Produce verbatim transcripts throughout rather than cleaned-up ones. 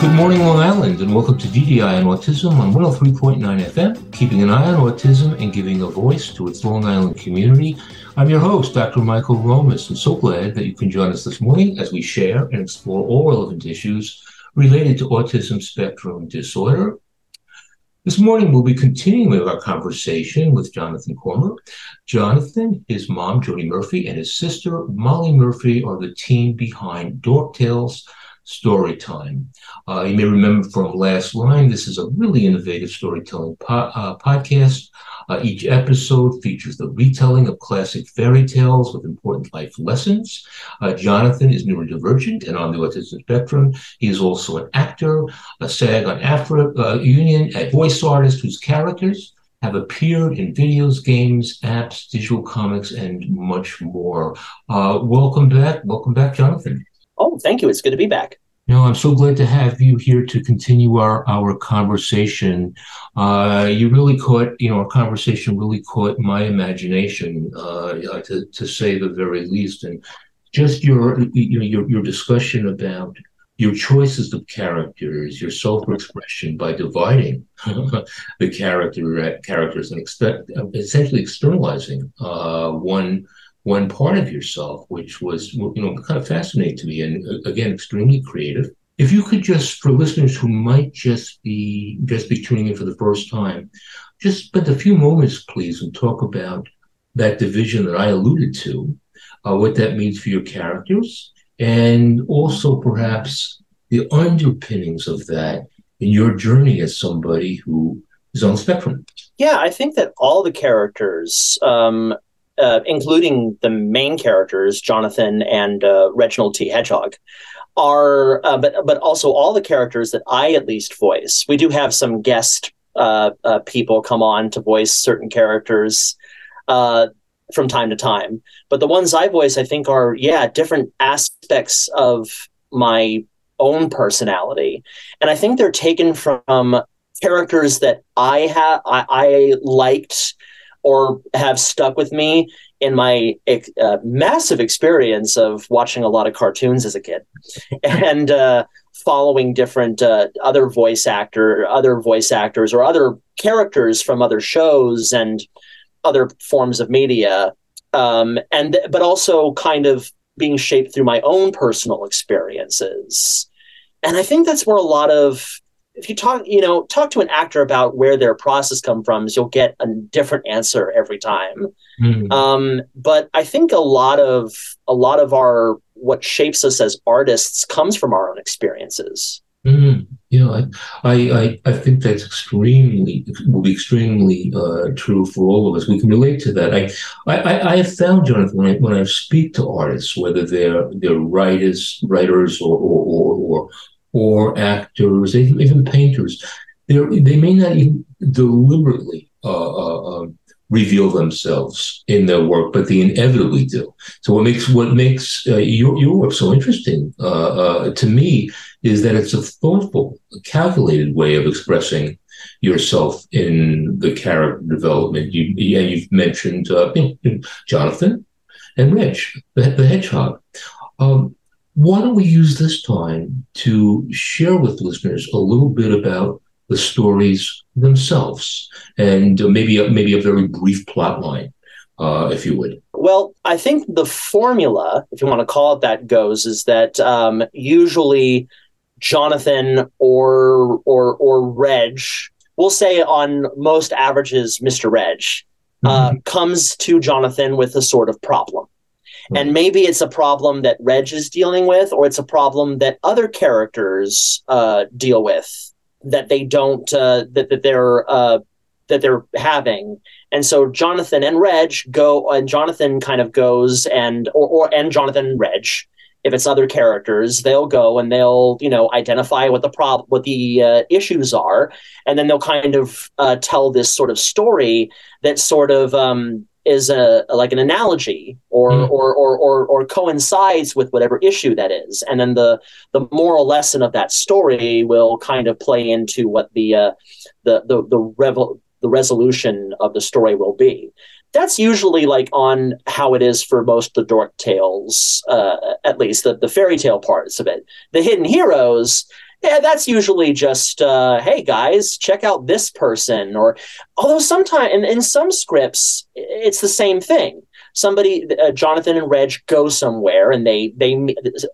Good morning, Long Island, and welcome to D D I on Autism on one oh three point nine F M, keeping an eye on autism and giving a voice to its Long Island community. I'm your host, Doctor Michael Romas, and so glad that you can join us this morning as we share and explore all relevant issues related to autism spectrum disorder. This morning, we'll be continuing our conversation with Jonathan Cormur. Jonathan, his mom, Jody Murphy, and his sister, Molly Murphy, are the team behind Dog Tales Storytime. Uh, you may remember from last line, this is a really innovative storytelling po- uh, podcast. Uh, each episode features the retelling of classic fairy tales with important life lessons. Uh, Jonathan is neurodivergent and on the autism spectrum. He is also an actor, a SAG-AFTRA uh, union, a voice artist whose characters have appeared in videos, games, apps, digital comics, and much more. Uh, welcome back. Welcome back, Jonathan. Oh, thank you. It's good to be back. No, I'm so glad to have you here to continue our, our conversation. Uh, you really caught, you know, our conversation really caught my imagination, uh, to, to say the very least. And just your, you know, your, your discussion about your choices of characters, your self-expression by dividing the character characters and expect, essentially externalizing uh, one one part of yourself, which was, you know, kind of fascinating to me and, again, extremely creative. If you could just, for listeners who might just be just be tuning in for the first time, just spend a few moments, please, and talk about that division that I alluded to, uh, what that means for your characters, and also perhaps the underpinnings of that in your journey as somebody who is on the spectrum. Yeah, I think that all the characters... Um... Uh, including the main characters, Jonathan and uh, Reginald T. Hedgehog, are uh, but but also all the characters that I at least voice. We do have some guest uh, uh, people come on to voice certain characters uh, from time to time. But the ones I voice, I think, are yeah different aspects of my own personality, and I think they're taken from characters that I have I, I liked. Or have stuck with me in my uh, massive experience of watching a lot of cartoons as a kid and uh, following different uh, other voice actor, other voice actors or other characters from other shows and other forms of media. Um, and but also kind of being shaped through my own personal experiences. And I think that's where a lot of If you talk, you know, talk to an actor about where their process comes from, you'll get a different answer every time. Mm-hmm. Um, but I think a lot of a lot of our what shapes us as artists comes from our own experiences. Mm-hmm. Yeah, I, I I think that's extremely will be extremely uh, true for all of us. We can relate to that. I I, I have found, Jonathan, when I, when I speak to artists, whether they're they're writers writers or or or. or or actors, even painters, they may not even deliberately uh, uh, reveal themselves in their work, but they inevitably do. So what makes what makes uh, your, your work so interesting uh, uh, to me is that it's a thoughtful, calculated way of expressing yourself in the character development. You, yeah, you've mentioned uh, Jonathan and Reg, the, the hedgehog. Um, Why don't we use this time to share with listeners a little bit about the stories themselves and maybe a, maybe a very brief plot line, uh, if you would. Well, I think the formula, if you want to call it that, goes is that um, usually Jonathan or or or Reg, we'll say on most averages, Mister Reg, uh, mm-hmm. comes to Jonathan with a sort of problem. And maybe it's a problem that Reg is dealing with, or it's a problem that other characters uh, deal with that they don't uh, that that they're uh, that they're having. And so Jonathan and Reg go, and Jonathan kind of goes, and or, or and Jonathan and Reg, if it's other characters, they'll go and they'll you know identify what the problem, what the uh, issues are, and then they'll kind of uh, tell this sort of story that sort of. Um, is a, like an analogy or, mm. or, or, or, or coincides with whatever issue that is. And then the, the moral lesson of that story will kind of play into what the, uh, the, the, the revel, the resolution of the story will be. That's usually like on how it is for most of the dork tales, uh, at least the, the fairy tale parts of it. The hidden heroes, yeah, that's usually just, uh, hey, guys, check out this person. Or although sometimes in, in some scripts, it's the same thing. Somebody, uh, Jonathan and Reg go somewhere and they, they,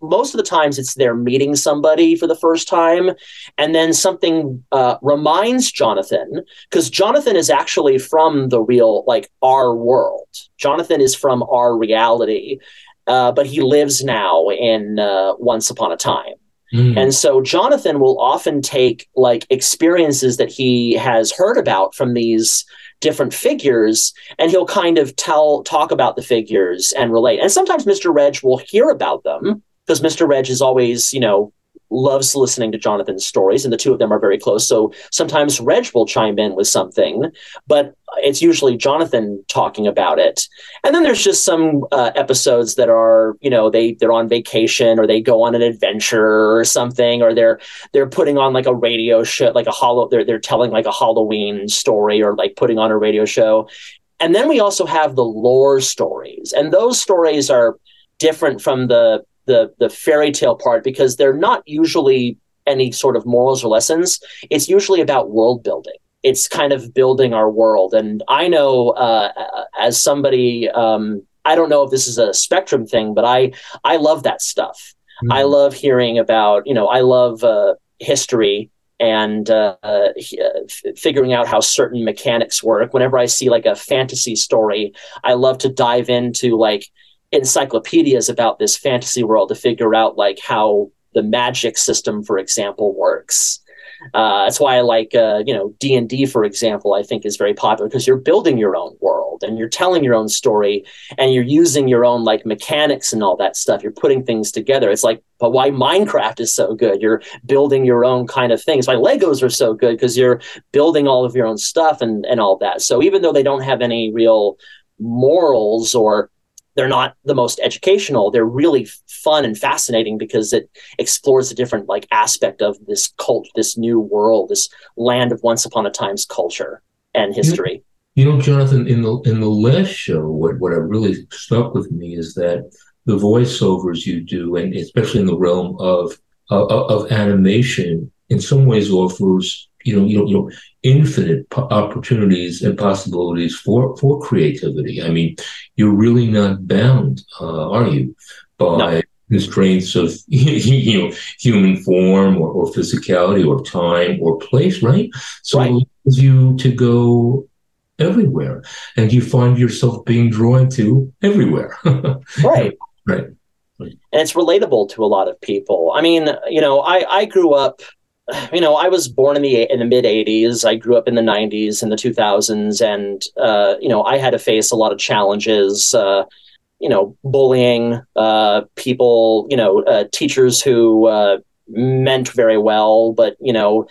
most of the times it's they're meeting somebody for the first time. And then something uh, reminds Jonathan, because Jonathan is actually from the real, like our world. Jonathan is from our reality, uh, but he lives now in uh, Once Upon a Time. And so Jonathan will often take like experiences that he has heard about from these different figures, and he'll kind of tell, talk about the figures and relate. And sometimes Mister Reg will hear about them, because Mister Reg is always, you know, loves listening to Jonathan's stories, and the two of them are very close. So sometimes Reg will chime in with something, but it's usually Jonathan talking about it. And then there's just some uh, episodes that are, you know, they they're on vacation or they go on an adventure or something, or they're they're putting on like a radio show, like a hollow. They're they're telling like a Halloween story or like putting on a radio show. And then we also have the lore stories, and those stories are different from the. the the fairy tale part, because they're not usually any sort of morals or lessons. It's usually about world building. It's kind of building our world. And I know uh, as somebody, um, I don't know if this is a spectrum thing, but I, I love that stuff. Mm-hmm. I love hearing about, you know, I love uh, history and uh, uh, f- figuring out how certain mechanics work. Whenever I see like a fantasy story, I love to dive into like, encyclopedias about this fantasy world to figure out like how the magic system, for example, works. Uh, that's why I like, uh, you know, D and D, for example, I think is very popular, because you're building your own world and you're telling your own story and you're using your own like mechanics and all that stuff. You're putting things together. It's like, but why Minecraft is so good. You're building your own kind of things. Why Legos are so good, because you're building all of your own stuff and, and all that. So even though they don't have any real morals or they're not the most educational, they're really fun and fascinating, because it explores a different like aspect of this cult, this new world, this land of Once Upon a Time's culture and history. You know, you know Jonathan, in the in the last show, what, what really stuck with me is that the voiceovers you do, and especially in the realm of uh, of animation, in some ways offers you know you know, you know infinite po- opportunities and possibilities for, for creativity. I mean, you're really not bound, uh, are you, by no. constraints of you know human form or, or physicality or time or place, right? So right. It allows you to go everywhere, and you find yourself being drawn to everywhere. right. Right. Right. And it's relatable to a lot of people. I mean, you know, I, I grew up. You know, I was born in the in the mid eighties. I grew up in the nineties and the two thousands, and uh, you know, I had to face a lot of challenges. Uh, you know, bullying, uh, people. You know, uh, teachers who uh, meant very well, but you know,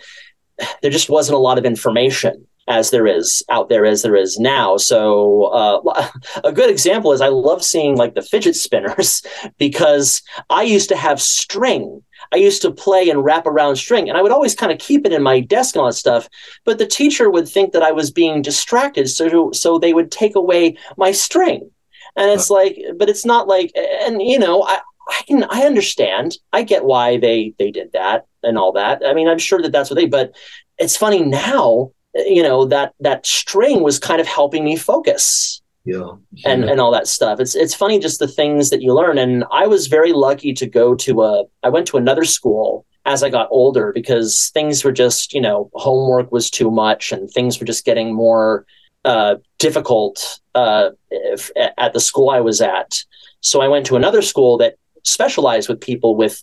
there just wasn't a lot of information as there is out there as there is now. So uh, a good example is I love seeing like the fidget spinners, because I used to have string. I used to play and wrap around string, and I would always kind of keep it in my desk and all that stuff. But the teacher would think that I was being distracted, so so they would take away my string. And it's huh. like, but it's not like, and you know, I I, can, I understand, I get why they they did that and all that. I mean, I'm sure that that's what they. But it's funny now, you know, that that string was kind of helping me focus. Yeah, yeah. And and all that stuff. It's it's funny just the things that you learn. And I was very lucky to go to a I went to another school as I got older, because things were just, you know, homework was too much and things were just getting more uh, difficult uh, if, at the school I was at. So I went to another school that specialized with people with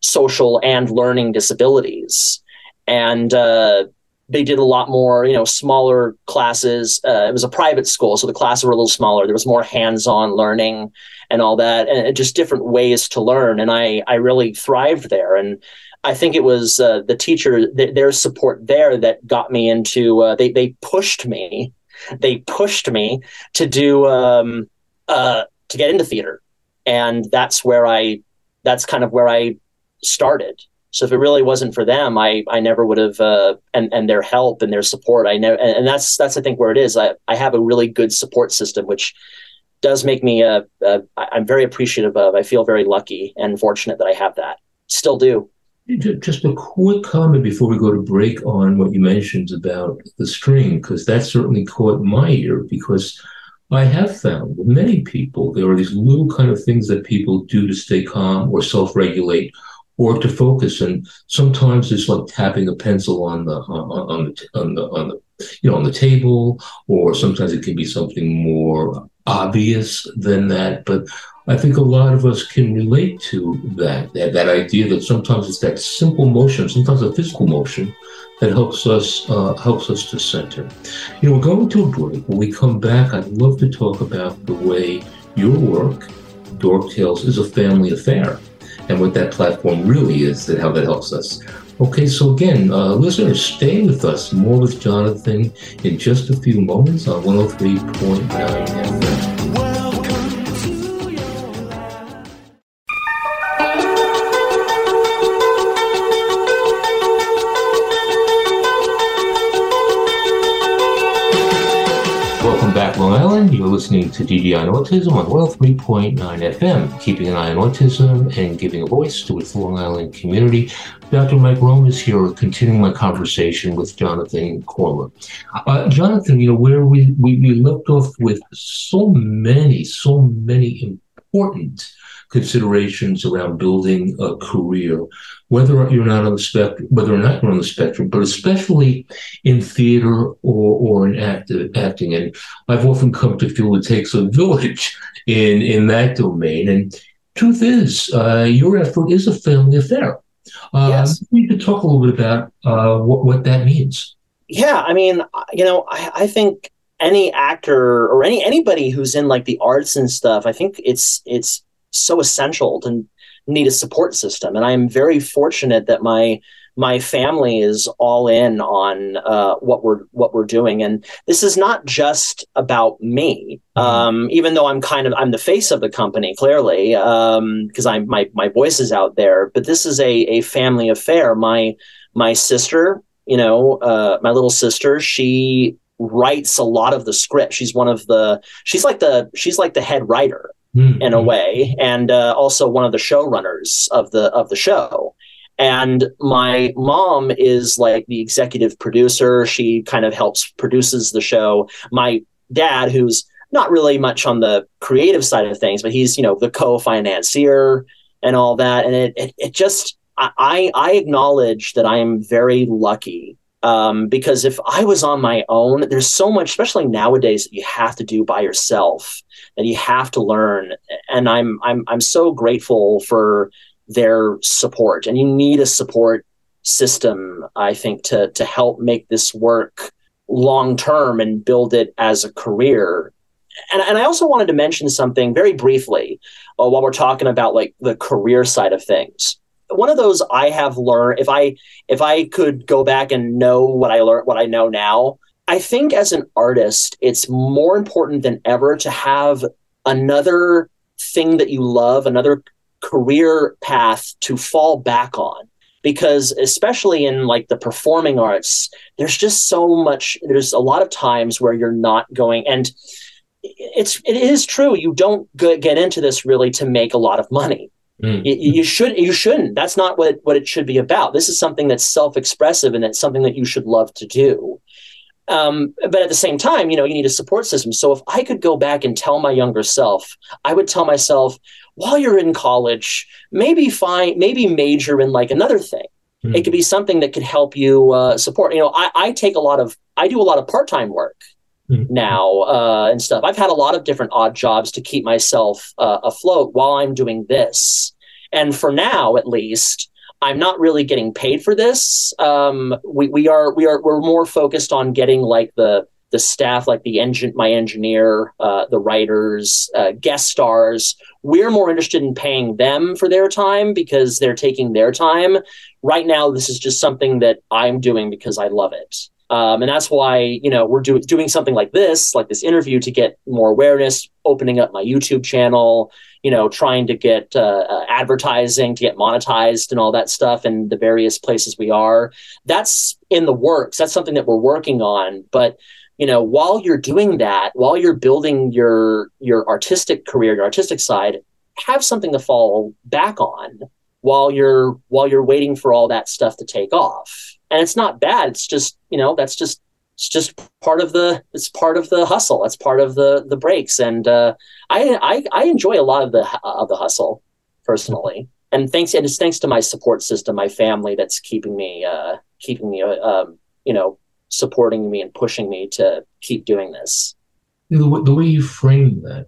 social and learning disabilities. And uh they did a lot more, you know, smaller classes. Uh, it was a private school, so the classes were a little smaller. There was more hands-on learning and all that, and just different ways to learn. And I, I really thrived there. And I think it was uh, the teacher, th- their support there that got me into, uh, they, they pushed me they pushed me to do um, uh, to get into theater, and that's where I that's kind of where I started. So if it really wasn't for them, I I never would have uh, and and their help and their support. I never and, and that's that's I think where it is. I I have a really good support system, which does make me uh, uh I'm very appreciative of. I feel very lucky and fortunate that I have that. Still do. Just a quick comment before we go to break on what you mentioned about the string, because that certainly caught my ear, because I have found with many people, there are these little kind of things that people do to stay calm or self-regulate or to focus. And sometimes it's like tapping a pencil on the, on, on the, on the, on the, you know, on the table, or sometimes it can be something more obvious than that. But I think a lot of us can relate to that, that, that idea that sometimes it's that simple motion, sometimes a physical motion, that helps us uh, helps us to center. You know, we're going to a break. When we come back, I'd love to talk about the way your work, Dog Tales, is a family affair, and what that platform really is, and how that helps us. Okay, so again, uh, listeners, stay with us. More with Jonathan in just a few moments on one oh three point nine F M. You're listening to D D I on Autism on one oh three point nine F M, keeping an eye on autism and giving a voice to its Long Island community. Doctor Michael Romas here, continuing my conversation with Jonathan Cormur. Uh, Jonathan, you know, where we, we, we left off with so many, so many important considerations around building a career, whether you're not on the spectrum, whether or not you're on the spectrum, but especially in theater or or in act, acting. And I've often come to feel it takes a village in in that domain. And truth is, uh, your effort is a family affair. Uh, yes. We could talk a little bit about uh, what what that means. Yeah, I mean, you know, I, I think any actor or any anybody who's in like the arts and stuff, I think it's it's. so essential to need a support system. And I'm very fortunate that my my family is all in on uh, what we're what we're doing. And this is not just about me, um, even though I'm kind of I'm the face of the company, clearly, because um, I'm my my voice is out there. But this is a a family affair. My my sister, you know, uh, my little sister, she writes a lot of the script. She's one of the she's like the she's like the head writer. Mm-hmm. In a way, and uh, also one of the showrunners of the of the show. And my mom is like the executive producer. She kind of helps produces the show. My dad, who's not really much on the creative side of things, but he's, you know, the co-financier and all that. And it it, it just I I acknowledge that I am very lucky. Um, because if I was on my own, there's so much, especially nowadays, that you have to do by yourself, that you have to learn. And I'm I'm I'm so grateful for their support. And you need a support system, I think, to to help make this work long term and build it as a career. And and I also wanted to mention something very briefly uh, while we're talking about like the career side of things. One of those I have learned, if I if I could go back and know what I learned, what I know now, I think as an artist, it's more important than ever to have another thing that you love, another career path to fall back on. Because especially in like the performing arts, there's just so much, there's a lot of times where you're not going, and it's it is true, you don't get into this really to make a lot of money. Mm. You, you should, you shouldn't. That's not what, what it should be about. This is something that's self-expressive, and it's something that you should love to do. Um, but at the same time, you know, you need a support system. So if I could go back and tell my younger self, I would tell myself, while you're in college, maybe find, maybe major in like another thing. Mm. It could be something that could help you uh, support. You know, I, I take a lot of, I do a lot of part-time work. Now uh, and stuff. I've had a lot of different odd jobs to keep myself uh, afloat while I'm doing this. And for now, at least, I'm not really getting paid for this. Um, we we are we are we're more focused on getting like the the staff, like the engine, my engineer, uh, the writers, uh, guest stars. We're more interested in paying them for their time because they're taking their time. Right now, this is just something that I'm doing because I love it. Um, and that's why, you know, we're do- doing something like this, like this interview, to get more awareness, opening up my YouTube channel, you know, trying to get uh, uh, advertising to get monetized and all that stuff in the various places we are. That's in the works. That's something that we're working on. But, you know, while you're doing that, while you're building your your artistic career, your artistic side, have something to fall back on while you're while you're waiting for all that stuff to take off. And it's not bad. It's just, you know, that's just, it's just part of the, it's part of the hustle. It's part of the, the breaks. And uh, I, I, I enjoy a lot of the, of the hustle personally. And thanks, and it's thanks to my support system, my family, that's keeping me, uh, keeping me, uh, um, you know, supporting me and pushing me to keep doing this. The, the way you framed that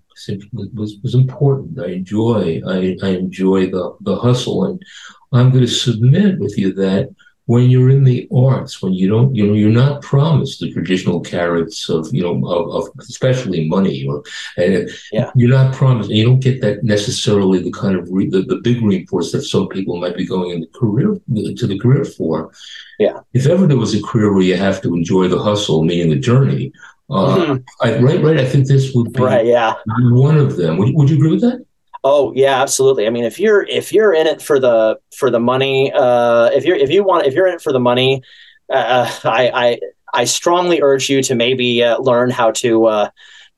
was, was important. I enjoy, I, I enjoy the, the hustle, and I'm going to submit with you that when you're in the arts, when you don't, you know, you're not promised the traditional carrots of, you know, of, of especially money, or and yeah. you're not promised, and you don't get that necessarily the kind of re, the, the big reinforce that some people might be going in the career to the career for. Yeah, if ever there was a career where you have to enjoy the hustle, meaning the journey, uh, mm-hmm. I, right, right. I think this would be right, yeah. one of them. Would, would you agree with that? Oh yeah, absolutely. I mean, if you're if you're in it for the for the money, uh, if you're if you want if you're in it for the money, uh, I, I I strongly urge you to maybe uh, learn how to uh,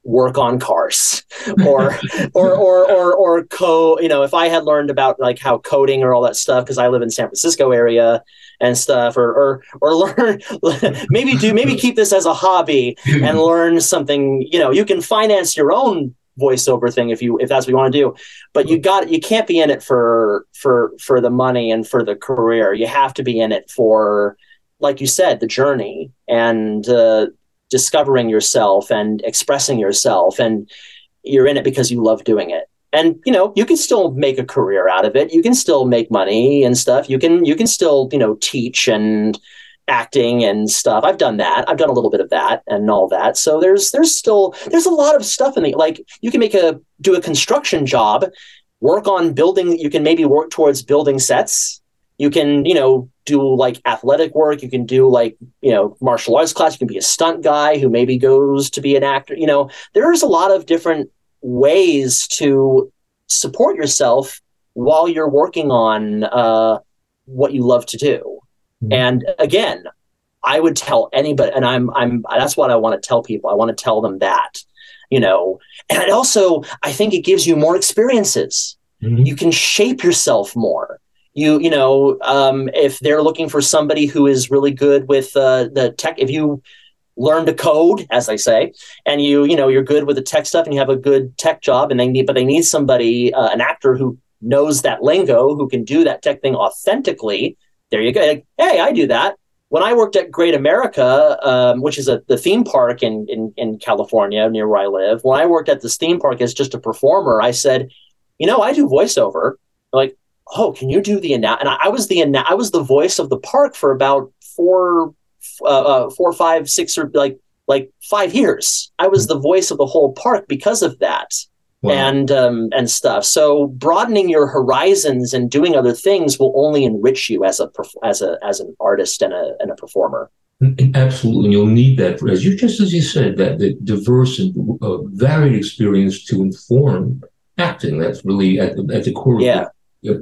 work on cars, or or or or or co. You know, if I had learned about like how coding or all that stuff, because I live in San Francisco area and stuff, or or or learn maybe do maybe keep this as a hobby and learn something. You know, you can finance your own voiceover thing if you if that's what you want to do, but you got you can't be in it for for for the money and for the career. You have to be in it for, like you said, the journey and uh, discovering yourself and expressing yourself, and you're in it because you love doing it. And you know, you can still make a career out of it. You can still make money and stuff. You can you can still, you know, teach and acting and stuff. I've done that. I've done a little bit of that and all that. So there's, there's still, there's a lot of stuff in the, like you can make a, do a construction job, work on building. You can maybe work towards building sets. You can, you know, do like athletic work. You can do like, you know, martial arts class. You can be a stunt guy who maybe goes to be an actor. You know, there's a lot of different ways to support yourself while you're working on uh, what you love to do. And again, I would tell anybody, and I'm, I'm, that's what I want to tell people. I want to tell them that, you know, and I also, I think it gives you more experiences. Mm-hmm. You can shape yourself more. You, you know, um, if they're looking for somebody who is really good with uh, the tech, if you learn to code, as I say, and you, you know, you're good with the tech stuff and you have a good tech job, and they need, but they need somebody, uh, an actor who knows that lingo, who can do that tech thing authentically. There you go. Like, hey, I do that. When I worked at Great America, um, which is a the theme park in, in in California near where I live, when I worked at this theme park as just a performer, I said, you know, I do voiceover. They're like, oh, can you do the announce? And I, I was the anna- I was the voice of the park for about four, uh, four, five, six, or like like five years. I was the voice of the whole park because of that. Wow. And um, and stuff. So broadening your horizons and doing other things will only enrich you as a as a as an artist and a and a performer. Absolutely, and you'll need that for, as you just as you said, that the diverse and uh, varied experience to inform acting. That's really at the, at the core. Yeah, of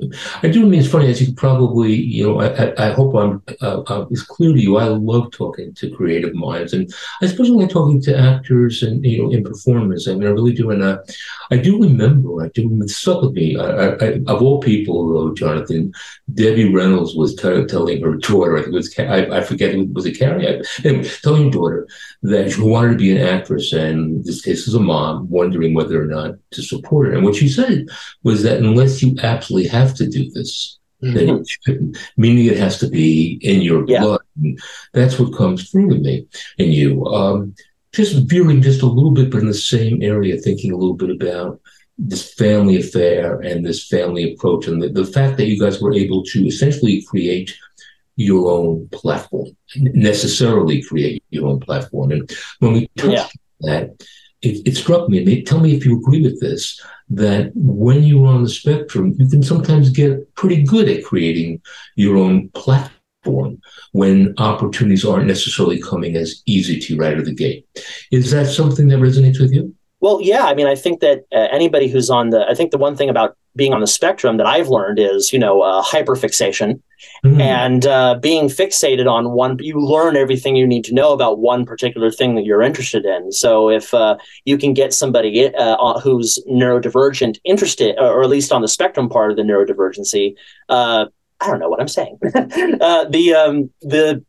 it. I do mean it's funny, as you could probably, you know, I, I hope I'm uh, uh, it's clear to you. I love talking to creative minds, and especially when talking to actors and, you know, and performers. I mean, I really do, and. Uh, I do remember, I do remember, suddenly, I, I, of all people, though, Jonathan, Debbie Reynolds was t- telling her daughter, I think it was, I, I forget, it was a Carrie, I, anyway, telling her daughter that she wanted to be an actress, and in this case is a mom, wondering whether or not to support her. And what she said was that unless you absolutely have to do this, mm-hmm. then you shouldn't, meaning it has to be in your yeah. blood. And that's what comes through to me and you. Um, Just veering just a little bit, but in the same area, thinking a little bit about this family affair and this family approach, and the, the fact that you guys were able to essentially create your own platform, necessarily create your own platform. And when we touched yeah. on that, it, it struck me, and they, tell me if you agree with this, that when you're on the spectrum, you can sometimes get pretty good at creating your own platform. platform when opportunities aren't necessarily coming as easy to you right out of the gate. Is that something that resonates with you? Well, yeah. I mean, I think that uh, anybody who's on the, I think the one thing about being on the spectrum that I've learned is, you know, uh, hyperfixation mm. and uh, being fixated on one. You learn everything you need to know about one particular thing that you're interested in. So if uh, you can get somebody uh, who's neurodivergent interested, or at least on the spectrum part of the neurodivergency, uh, I don't know what I'm saying. uh, the um, the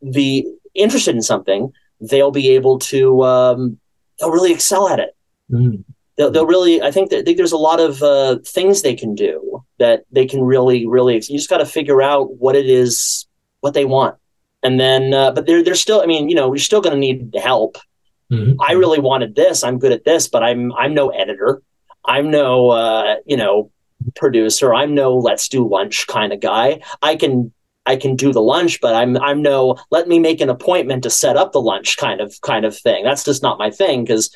the interested in something, they'll be able to um, they'll really excel at it. Mm. They'll, they'll really, I think that I think there's a lot of uh, things they can do that they can really, really, you just got to figure out what it is, what they want. And then, uh, but they're, they're still, I mean, you know, you're still going to need help. Mm-hmm. I really wanted this. I'm good at this, but I'm, I'm no editor. I'm no, uh, you know, producer. I'm no, let's do lunch kind of guy. I can, I can do the lunch, but I'm, I'm no, let me make an appointment to set up the lunch kind of, kind of thing. That's just not my thing. 'Cause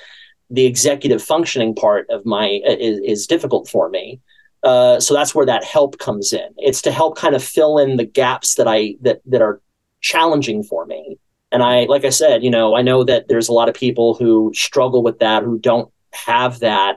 the executive functioning part of my is, is difficult for me. Uh, so that's where that help comes in. It's to help kind of fill in the gaps that I, that, that are challenging for me. And I, like I said, you know, I know that there's a lot of people who struggle with that, who don't have that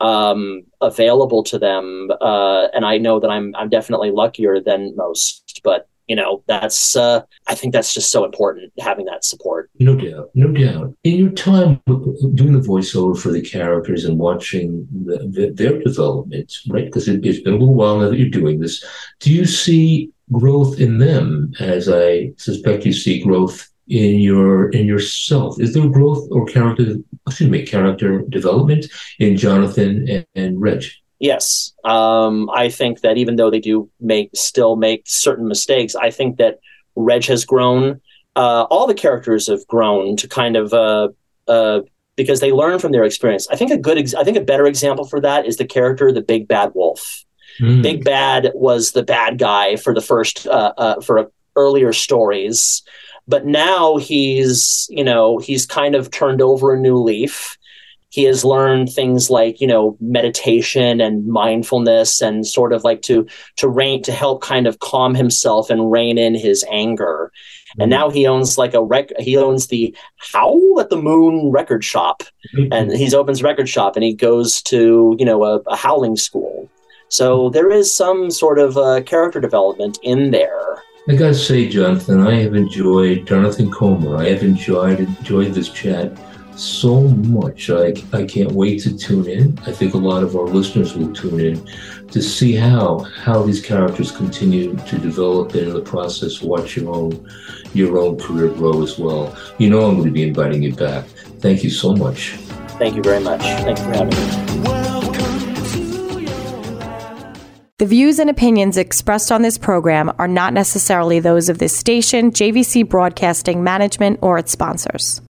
um, available to them. Uh, and I know that I'm, I'm definitely luckier than most, but you know, that's, uh, I think that's just so important, having that support. No doubt, no doubt. In your time doing the voiceover for the characters and watching the, the, their development, right, because it, it's been a little while now that you're doing this, do you see growth in them, as I suspect you see growth in your in yourself? Is there growth or character, excuse me, character development in Jonathan and, and Reg? Yes. Um, I think that even though they do make still make certain mistakes, I think that Reg has grown. Uh, all the characters have grown to kind of uh, uh, because they learn from their experience. I think a good ex- I think a better example for that is the character, the Big Bad Wolf. Mm. Big Bad was the bad guy for the first uh, uh, for earlier stories. But now he's, you know, he's kind of turned over a new leaf. He has learned things like, you know, meditation and mindfulness, and sort of like to to rein to help kind of calm himself and rein in his anger. Mm-hmm. And now he owns like a rec- he owns the Howl at the Moon record shop, mm-hmm. and he opens a record shop, and he goes to, you know, a, a howling school. So there is some sort of uh, character development in there. I gotta say, Jonathan, I have enjoyed Jonathan Cormur. I have enjoyed enjoyed this chat so much. I, I can't wait to tune in. I think a lot of our listeners will tune in to see how how these characters continue to develop, and in the process watch your own your own career grow as well. You know, I'm going to be inviting you back. Thank you so much. Thank you very much. Thanks for having me. The views and opinions expressed on this program are not necessarily those of this station, J V C Broadcasting Management, or its sponsors.